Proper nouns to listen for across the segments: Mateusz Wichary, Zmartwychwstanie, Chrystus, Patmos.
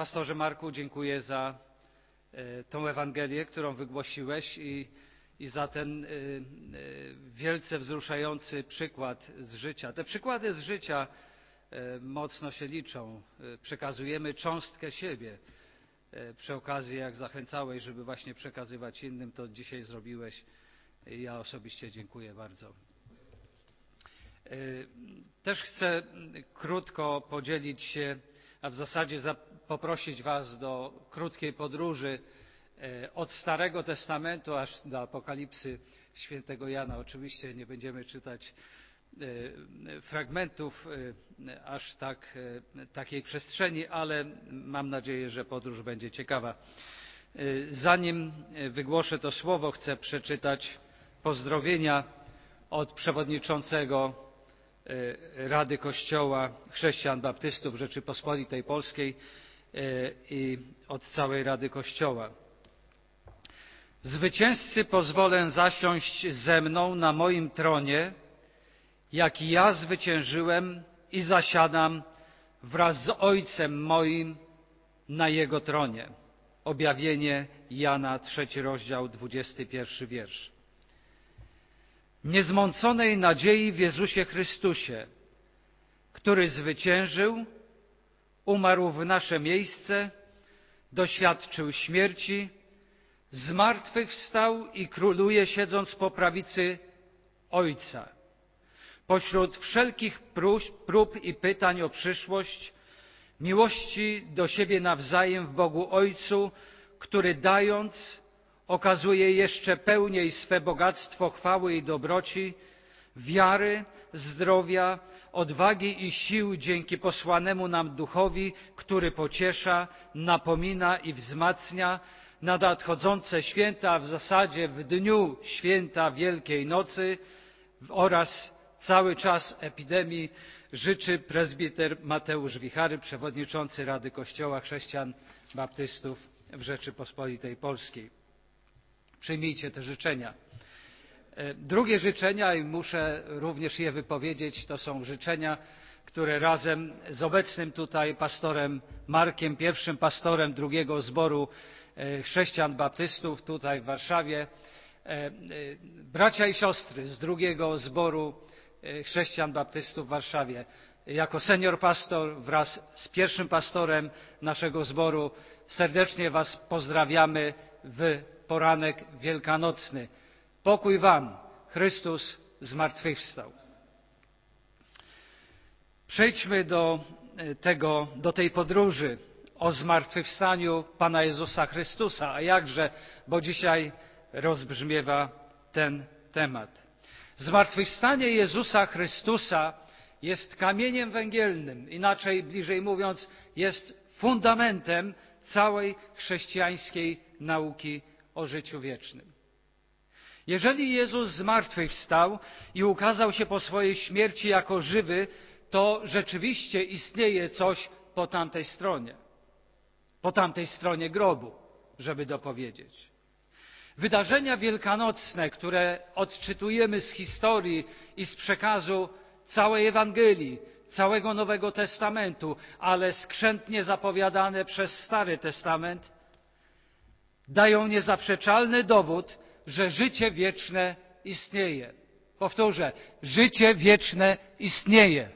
Pastorze Marku, dziękuję za tą Ewangelię, którą wygłosiłeś i za ten wielce wzruszający przykład z życia. Te przykłady z życia mocno się liczą. Przekazujemy cząstkę siebie. Przy okazji, jak zachęcałeś, żeby właśnie przekazywać innym, to dzisiaj zrobiłeś. Ja osobiście dziękuję bardzo. Też chcę krótko podzielić się, a w zasadzie poprosić Was do krótkiej podróży od Starego Testamentu aż do Apokalipsy świętego Jana. Oczywiście nie będziemy czytać fragmentów aż tak takiej przestrzeni, ale mam nadzieję, że podróż będzie ciekawa. Zanim wygłoszę to słowo, chcę przeczytać pozdrowienia od przewodniczącego Rady Kościoła Chrześcijan Baptystów Rzeczypospolitej Polskiej i od całej Rady Kościoła. Zwycięzcy pozwolę zasiąść ze mną na moim tronie, jak i ja zwyciężyłem i zasiadam wraz z Ojcem moim na Jego tronie. Objawienie Jana, 3 rozdział, 21 wiersz. Niezmąconej nadziei w Jezusie Chrystusie, który zwyciężył, umarł w nasze miejsce, doświadczył śmierci, zmartwychwstał i króluje, siedząc po prawicy Ojca. Pośród wszelkich prób i pytań o przyszłość, miłości do siebie nawzajem w Bogu Ojcu, który dając, okazuje jeszcze pełniej swe bogactwo chwały i dobroci, wiary, zdrowia, odwagi i sił dzięki posłanemu nam Duchowi, który pociesza, napomina i wzmacnia na nadchodzące święta, a w zasadzie w dniu święta Wielkiej Nocy oraz cały czas epidemii, życzy prezbiter Mateusz Wichary, przewodniczący Rady Kościoła Chrześcijan Baptystów w Rzeczypospolitej Polskiej. Przyjmijcie te życzenia. Drugie życzenia, i muszę również je wypowiedzieć, to są życzenia, które razem z obecnym tutaj pastorem Markiem, pierwszym pastorem drugiego zboru chrześcijan baptystów tutaj w Warszawie, bracia i siostry z drugiego zboru chrześcijan baptystów w Warszawie. Jako senior pastor wraz z pierwszym pastorem naszego zboru serdecznie Was pozdrawiamy w poranek wielkanocny. Pokój Wam! Chrystus zmartwychwstał. Przejdźmy do tej podróży o zmartwychwstaniu Pana Jezusa Chrystusa, a jakże, bo dzisiaj rozbrzmiewa ten temat. Zmartwychwstanie Jezusa Chrystusa jest kamieniem węgielnym, inaczej, bliżej mówiąc, jest fundamentem całej chrześcijańskiej nauki o życiu wiecznym. Jeżeli Jezus zmartwychwstał i ukazał się po swojej śmierci jako żywy, to rzeczywiście istnieje coś po tamtej stronie grobu, żeby dopowiedzieć. Wydarzenia wielkanocne, które odczytujemy z historii i z przekazu całej Ewangelii, całego Nowego Testamentu, ale skrzętnie zapowiadane przez Stary Testament, dają niezaprzeczalny dowód, że życie wieczne istnieje. Powtórzę, życie wieczne istnieje.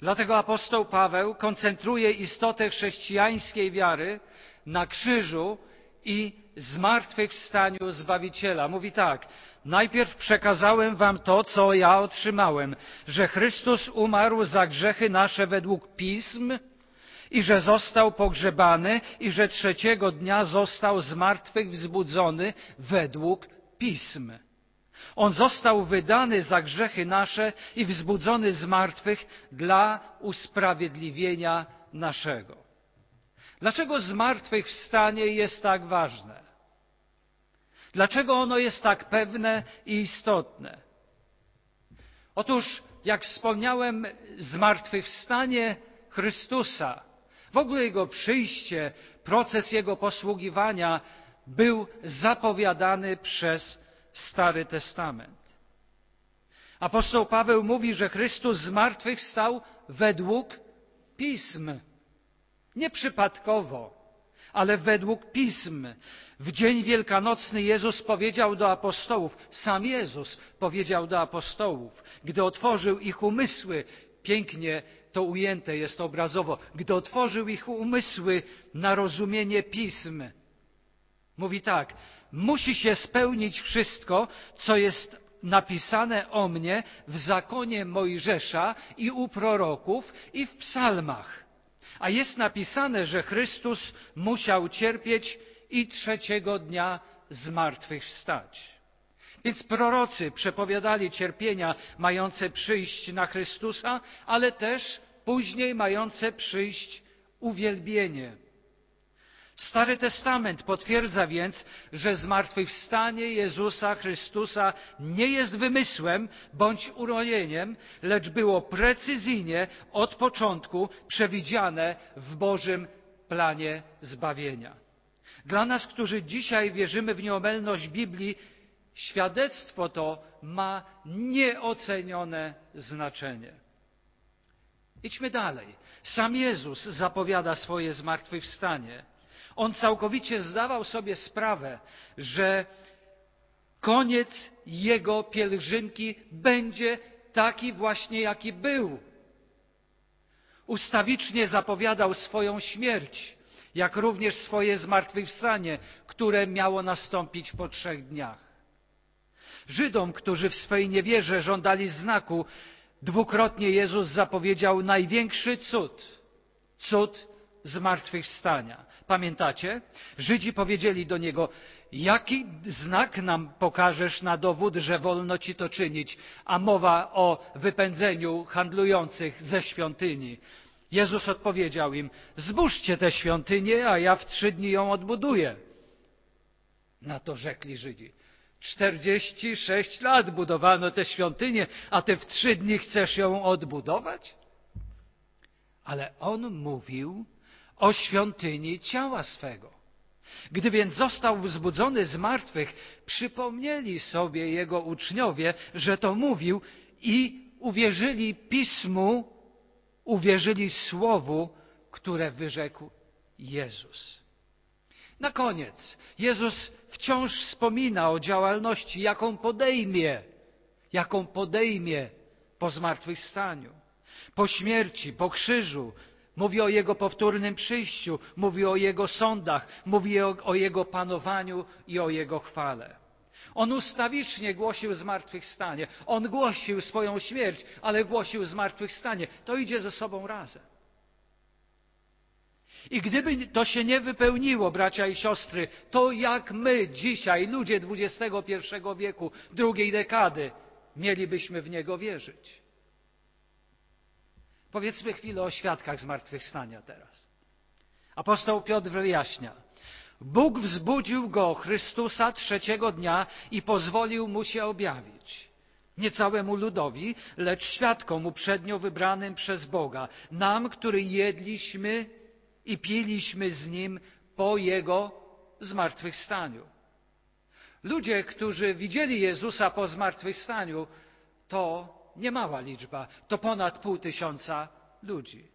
Dlatego apostoł Paweł koncentruje istotę chrześcijańskiej wiary na krzyżu i zmartwychwstaniu Zbawiciela. Mówi tak: najpierw przekazałem wam to, co ja otrzymałem, że Chrystus umarł za grzechy nasze według pism i że został pogrzebany i że 3 dnia został zmartwychwzbudzony według pism. On został wydany za grzechy nasze i wzbudzony z martwych dla usprawiedliwienia naszego. Dlaczego zmartwychwstanie jest tak ważne? Dlaczego ono jest tak pewne i istotne? Otóż, jak wspomniałem, zmartwychwstanie Chrystusa, w ogóle Jego przyjście, proces Jego posługiwania był zapowiadany przez Stary Testament. Apostoł Paweł mówi, że Chrystus zmartwychwstał według Pism. Nie przypadkowo, ale według Pism. W dzień wielkanocny Jezus powiedział do apostołów, sam Jezus powiedział do apostołów, gdy otworzył ich umysły, pięknie to ujęte jest obrazowo, gdy otworzył ich umysły na rozumienie Pism. Mówi tak, musi się spełnić wszystko, co jest napisane o mnie w zakonie Mojżesza i u proroków i w psalmach. A jest napisane, że Chrystus musiał cierpieć i trzeciego dnia zmartwychwstać. Więc prorocy przepowiadali cierpienia mające przyjść na Chrystusa, ale też później mające przyjść uwielbienie. Stary Testament potwierdza więc, że zmartwychwstanie Jezusa Chrystusa nie jest wymysłem bądź urojeniem, lecz było precyzyjnie od początku przewidziane w Bożym planie zbawienia. Dla nas, którzy dzisiaj wierzymy w nieomylność Biblii, świadectwo to ma nieocenione znaczenie. Idźmy dalej. Sam Jezus zapowiada swoje zmartwychwstanie. On całkowicie zdawał sobie sprawę, że koniec jego pielgrzymki będzie taki właśnie, jaki był. Ustawicznie zapowiadał swoją śmierć, jak również swoje zmartwychwstanie, które miało nastąpić po 3 dniach. Żydom, którzy w swej niewierze żądali znaku, dwukrotnie Jezus zapowiedział największy cud. Cud zmartwychwstania. Pamiętacie? Żydzi powiedzieli do niego, jaki znak nam pokażesz na dowód, że wolno ci to czynić? A mowa o wypędzeniu handlujących ze świątyni. Jezus odpowiedział im, zburzcie tę świątynię, a ja w 3 dni ją odbuduję. Na to rzekli Żydzi, 46 lat budowano tę świątynię, a ty w 3 dni chcesz ją odbudować? Ale on mówił o świątyni ciała swego. Gdy więc został wzbudzony z martwych, przypomnieli sobie jego uczniowie, że to mówił i uwierzyli Pismu, uwierzyli słowu, które wyrzekł Jezus. Na koniec Jezus wciąż wspomina o działalności, jaką podejmie po zmartwychwstaniu, po śmierci, po krzyżu. Mówi o Jego powtórnym przyjściu, mówi o Jego sądach, mówi o Jego panowaniu i o Jego chwale. On ustawicznie głosił zmartwychwstanie. On głosił swoją śmierć, ale głosił zmartwychwstanie. To idzie ze sobą razem. I gdyby to się nie wypełniło, bracia i siostry, to jak my dzisiaj, ludzie XXI wieku, drugiej dekady, mielibyśmy w Niego wierzyć? Powiedzmy chwilę o świadkach zmartwychwstania teraz. Apostoł Piotr wyjaśnia. Bóg wzbudził go, Chrystusa, 3 dnia i pozwolił mu się objawić. Nie całemu ludowi, lecz świadkom uprzednio wybranym przez Boga. Nam, który jedliśmy i piliśmy z Nim po Jego zmartwychwstaniu. Ludzie, którzy widzieli Jezusa po zmartwychwstaniu, to niemała liczba, to ponad 500 ludzi.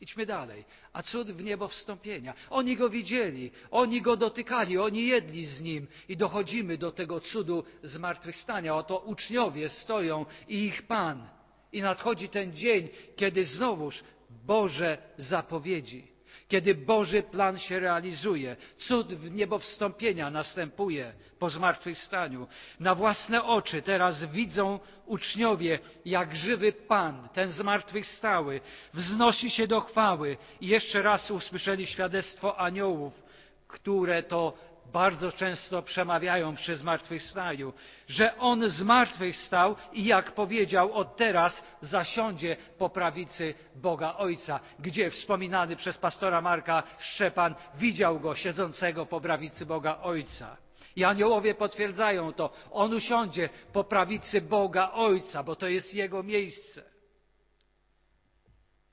Idźmy dalej. A cud w niebo wstąpienia. Oni go widzieli, oni go dotykali, oni jedli z nim i dochodzimy do tego cudu zmartwychwstania. Oto uczniowie stoją i ich Pan. I nadchodzi ten dzień, kiedy znowuż Boże zapowiedzi, kiedy Boży plan się realizuje. Cud w niebo wstąpienia następuje po zmartwychwstaniu. Na własne oczy teraz widzą uczniowie, jak żywy Pan, ten zmartwychwstały, wznosi się do chwały. I jeszcze raz usłyszeli świadectwo aniołów, które to bardzo często przemawiają przy zmartwychwstaniu, że On zmartwychwstał i jak powiedział, od teraz zasiądzie po prawicy Boga Ojca, gdzie wspominany przez pastora Marka Szczepan widział Go siedzącego po prawicy Boga Ojca. I aniołowie potwierdzają to. On usiądzie po prawicy Boga Ojca, bo to jest Jego miejsce.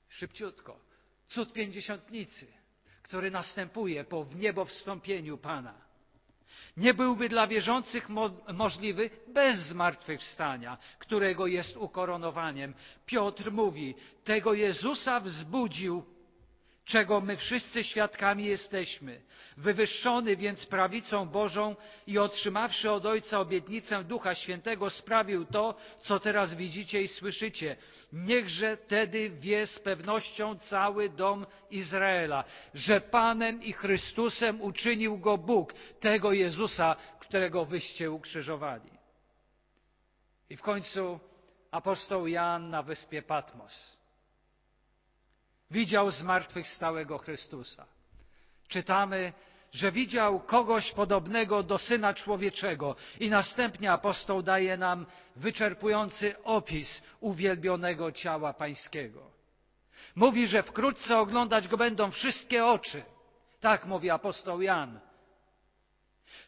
Szybciutko. Cud Pięćdziesiątnicy, który następuje po w niebo wstąpieniu Pana. Nie byłby dla wierzących możliwy bez zmartwychwstania, którego jest ukoronowaniem. Piotr mówi, tego Jezusa wzbudził, czego my wszyscy świadkami jesteśmy. Wywyższony więc prawicą Bożą i otrzymawszy od Ojca obietnicę Ducha Świętego, sprawił to, co teraz widzicie i słyszycie. Niechże tedy wie z pewnością cały dom Izraela, że Panem i Chrystusem uczynił Go Bóg, tego Jezusa, którego wyście ukrzyżowali. I w końcu apostoł Jan na wyspie Patmos widział zmartwychwstałego Chrystusa. Czytamy, że widział kogoś podobnego do Syna Człowieczego i następnie apostoł daje nam wyczerpujący opis uwielbionego ciała Pańskiego. Mówi, że wkrótce oglądać go będą wszystkie oczy. Tak mówi apostoł Jan.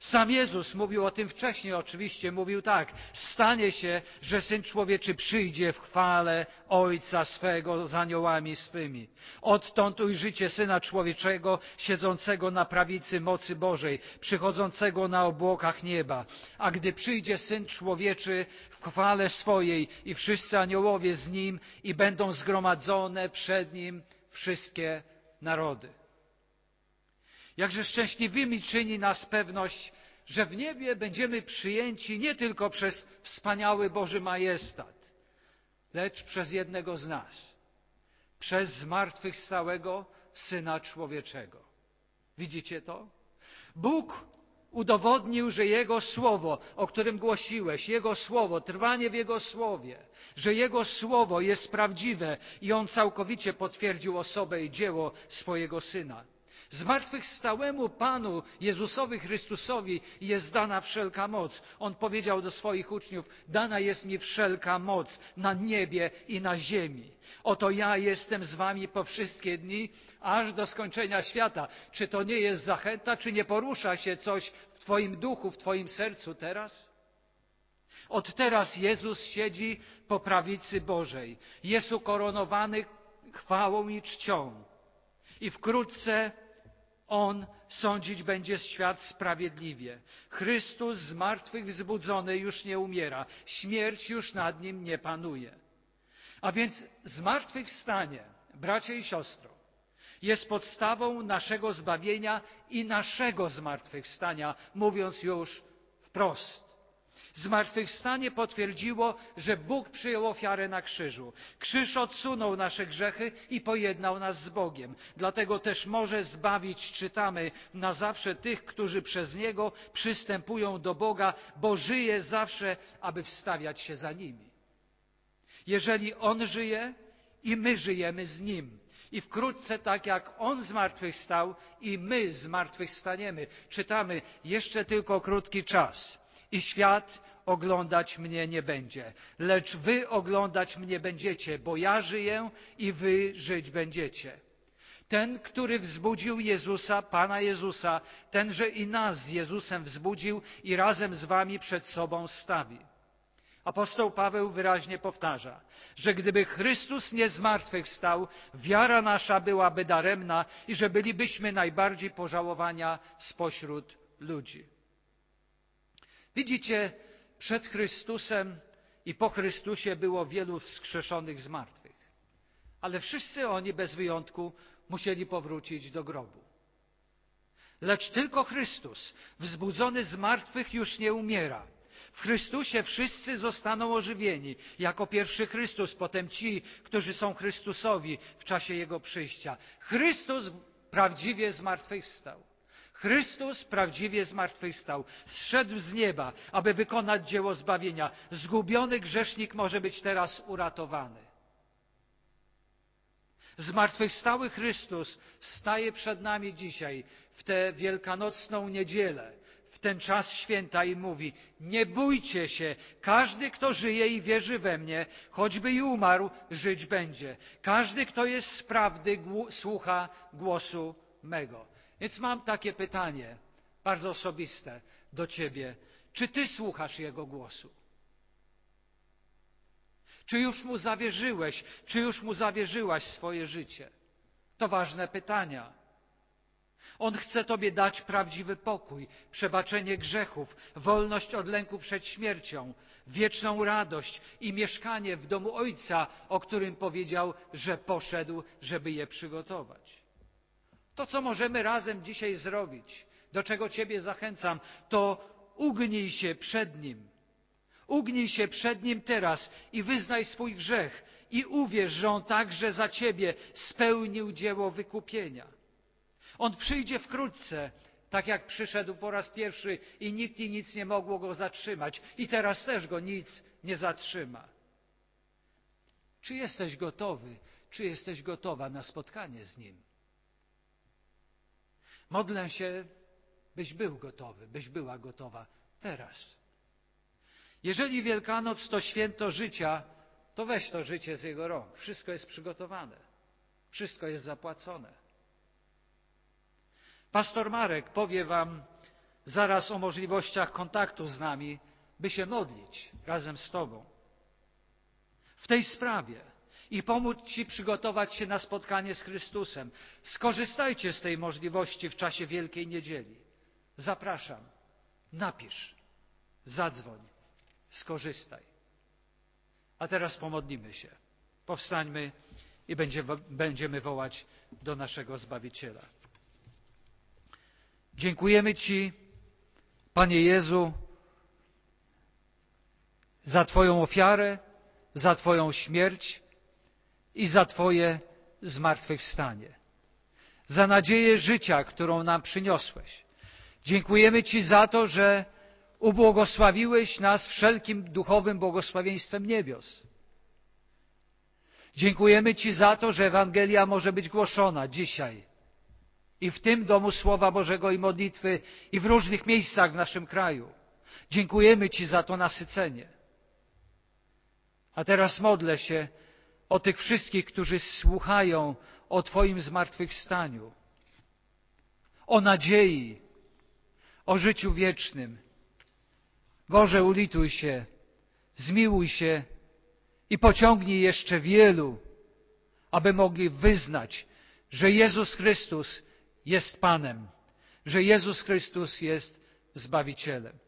Sam Jezus mówił o tym wcześniej oczywiście, mówił tak, stanie się, że Syn Człowieczy przyjdzie w chwale Ojca swego z aniołami swymi. Odtąd ujrzycie Syna Człowieczego, siedzącego na prawicy mocy Bożej, przychodzącego na obłokach nieba. A gdy przyjdzie Syn Człowieczy w chwale swojej i wszyscy aniołowie z Nim i będą zgromadzone przed Nim wszystkie narody. Jakże szczęśliwymi czyni nas pewność, że w niebie będziemy przyjęci nie tylko przez wspaniały Boży majestat, lecz przez jednego z nas, przez zmartwychwstałego Syna Człowieczego. Widzicie to? Bóg udowodnił, że Jego Słowo, o którym głosiłeś, Jego Słowo, trwanie w Jego Słowie, że Jego Słowo jest prawdziwe i On całkowicie potwierdził osobę i dzieło swojego Syna. Zmartwychwstałemu Panu Jezusowi Chrystusowi jest dana wszelka moc. On powiedział do swoich uczniów, dana jest mi wszelka moc na niebie i na ziemi. Oto ja jestem z wami po wszystkie dni, aż do skończenia świata. Czy to nie jest zachęta? Czy nie porusza się coś w twoim duchu, w twoim sercu teraz? Od teraz Jezus siedzi po prawicy Bożej. Jest ukoronowany chwałą i czcią. I wkrótce On sądzić będzie świat sprawiedliwie. Chrystus zmartwychwzbudzony już nie umiera. Śmierć już nad Nim nie panuje. A więc zmartwychwstanie, bracia i siostro, jest podstawą naszego zbawienia i naszego zmartwychwstania, mówiąc już wprost. Zmartwychwstanie potwierdziło, że Bóg przyjął ofiarę na krzyżu. Krzyż odsunął nasze grzechy i pojednał nas z Bogiem. Dlatego też może zbawić, czytamy, na zawsze tych, którzy przez Niego przystępują do Boga, bo żyje zawsze, aby wstawiać się za nimi. Jeżeli On żyje i my żyjemy z Nim. I wkrótce, tak jak On zmartwychwstał i my zmartwychwstaniemy. Czytamy, jeszcze tylko krótki czas. I świat oglądać mnie nie będzie, lecz wy oglądać mnie będziecie, bo ja żyję i wy żyć będziecie. Ten, który wzbudził Jezusa, Pana Jezusa, tenże i nas z Jezusem wzbudził i razem z wami przed sobą stawi. Apostoł Paweł wyraźnie powtarza, że gdyby Chrystus nie zmartwychwstał, wiara nasza byłaby daremna i że bylibyśmy najbardziej pożałowani spośród ludzi. Widzicie, przed Chrystusem i po Chrystusie było wielu wskrzeszonych z martwych. Ale wszyscy oni bez wyjątku musieli powrócić do grobu. Lecz tylko Chrystus, wzbudzony z martwych, już nie umiera. W Chrystusie wszyscy zostaną ożywieni, jako pierwszy Chrystus, potem ci, którzy są Chrystusowi w czasie Jego przyjścia. Chrystus prawdziwie zmartwychwstał. Chrystus prawdziwie zmartwychwstał, zszedł z nieba, aby wykonać dzieło zbawienia. Zgubiony grzesznik może być teraz uratowany. Zmartwychwstały Chrystus staje przed nami dzisiaj, w tę wielkanocną niedzielę, w ten czas święta i mówi, nie bójcie się, każdy, kto żyje i wierzy we mnie, choćby i umarł, żyć będzie. Każdy, kto jest z prawdy, słucha głosu mego. Więc mam takie pytanie, bardzo osobiste do Ciebie. Czy Ty słuchasz Jego głosu? Czy już Mu zawierzyłeś? Czy już Mu zawierzyłaś swoje życie? To ważne pytania. On chce Tobie dać prawdziwy pokój, przebaczenie grzechów, wolność od lęku przed śmiercią, wieczną radość i mieszkanie w domu Ojca, o którym powiedział, że poszedł, żeby je przygotować. To, co możemy razem dzisiaj zrobić, do czego Ciebie zachęcam, to ugnij się przed Nim. Ugnij się przed Nim teraz i wyznaj swój grzech i uwierz, że On także za Ciebie spełnił dzieło wykupienia. On przyjdzie wkrótce, tak jak przyszedł po raz pierwszy i nikt i nic nie mogło Go zatrzymać. I teraz też Go nic nie zatrzyma. Czy jesteś gotowy, czy jesteś gotowa na spotkanie z Nim? Modlę się, byś był gotowy, byś była gotowa teraz. Jeżeli Wielkanoc to święto życia, to weź to życie z Jego rąk. Wszystko jest przygotowane. Wszystko jest zapłacone. Pastor Marek powie Wam zaraz o możliwościach kontaktu z nami, by się modlić razem z Tobą w tej sprawie i pomóc Ci przygotować się na spotkanie z Chrystusem. Skorzystajcie z tej możliwości w czasie Wielkiej Niedzieli. Zapraszam. Napisz. Zadzwoń. Skorzystaj. A teraz pomodlimy się. Powstańmy i będziemy wołać do naszego Zbawiciela. Dziękujemy Ci, Panie Jezu, za Twoją ofiarę, za Twoją śmierć i za Twoje zmartwychwstanie. Za nadzieję życia, którą nam przyniosłeś. Dziękujemy Ci za to, że ubłogosławiłeś nas wszelkim duchowym błogosławieństwem niebios. Dziękujemy Ci za to, że Ewangelia może być głoszona dzisiaj i w tym domu Słowa Bożego i modlitwy i w różnych miejscach w naszym kraju. Dziękujemy Ci za to nasycenie. A teraz modlę się o tych wszystkich, którzy słuchają o Twoim zmartwychwstaniu, o nadziei, o życiu wiecznym. Boże, ulituj się, zmiłuj się i pociągnij jeszcze wielu, aby mogli wyznać, że Jezus Chrystus jest Panem, że Jezus Chrystus jest Zbawicielem.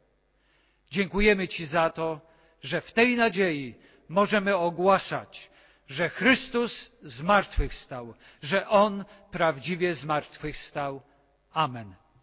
Dziękujemy Ci za to, że w tej nadziei możemy ogłaszać, że Chrystus zmartwychwstał, że On prawdziwie zmartwychwstał. Amen.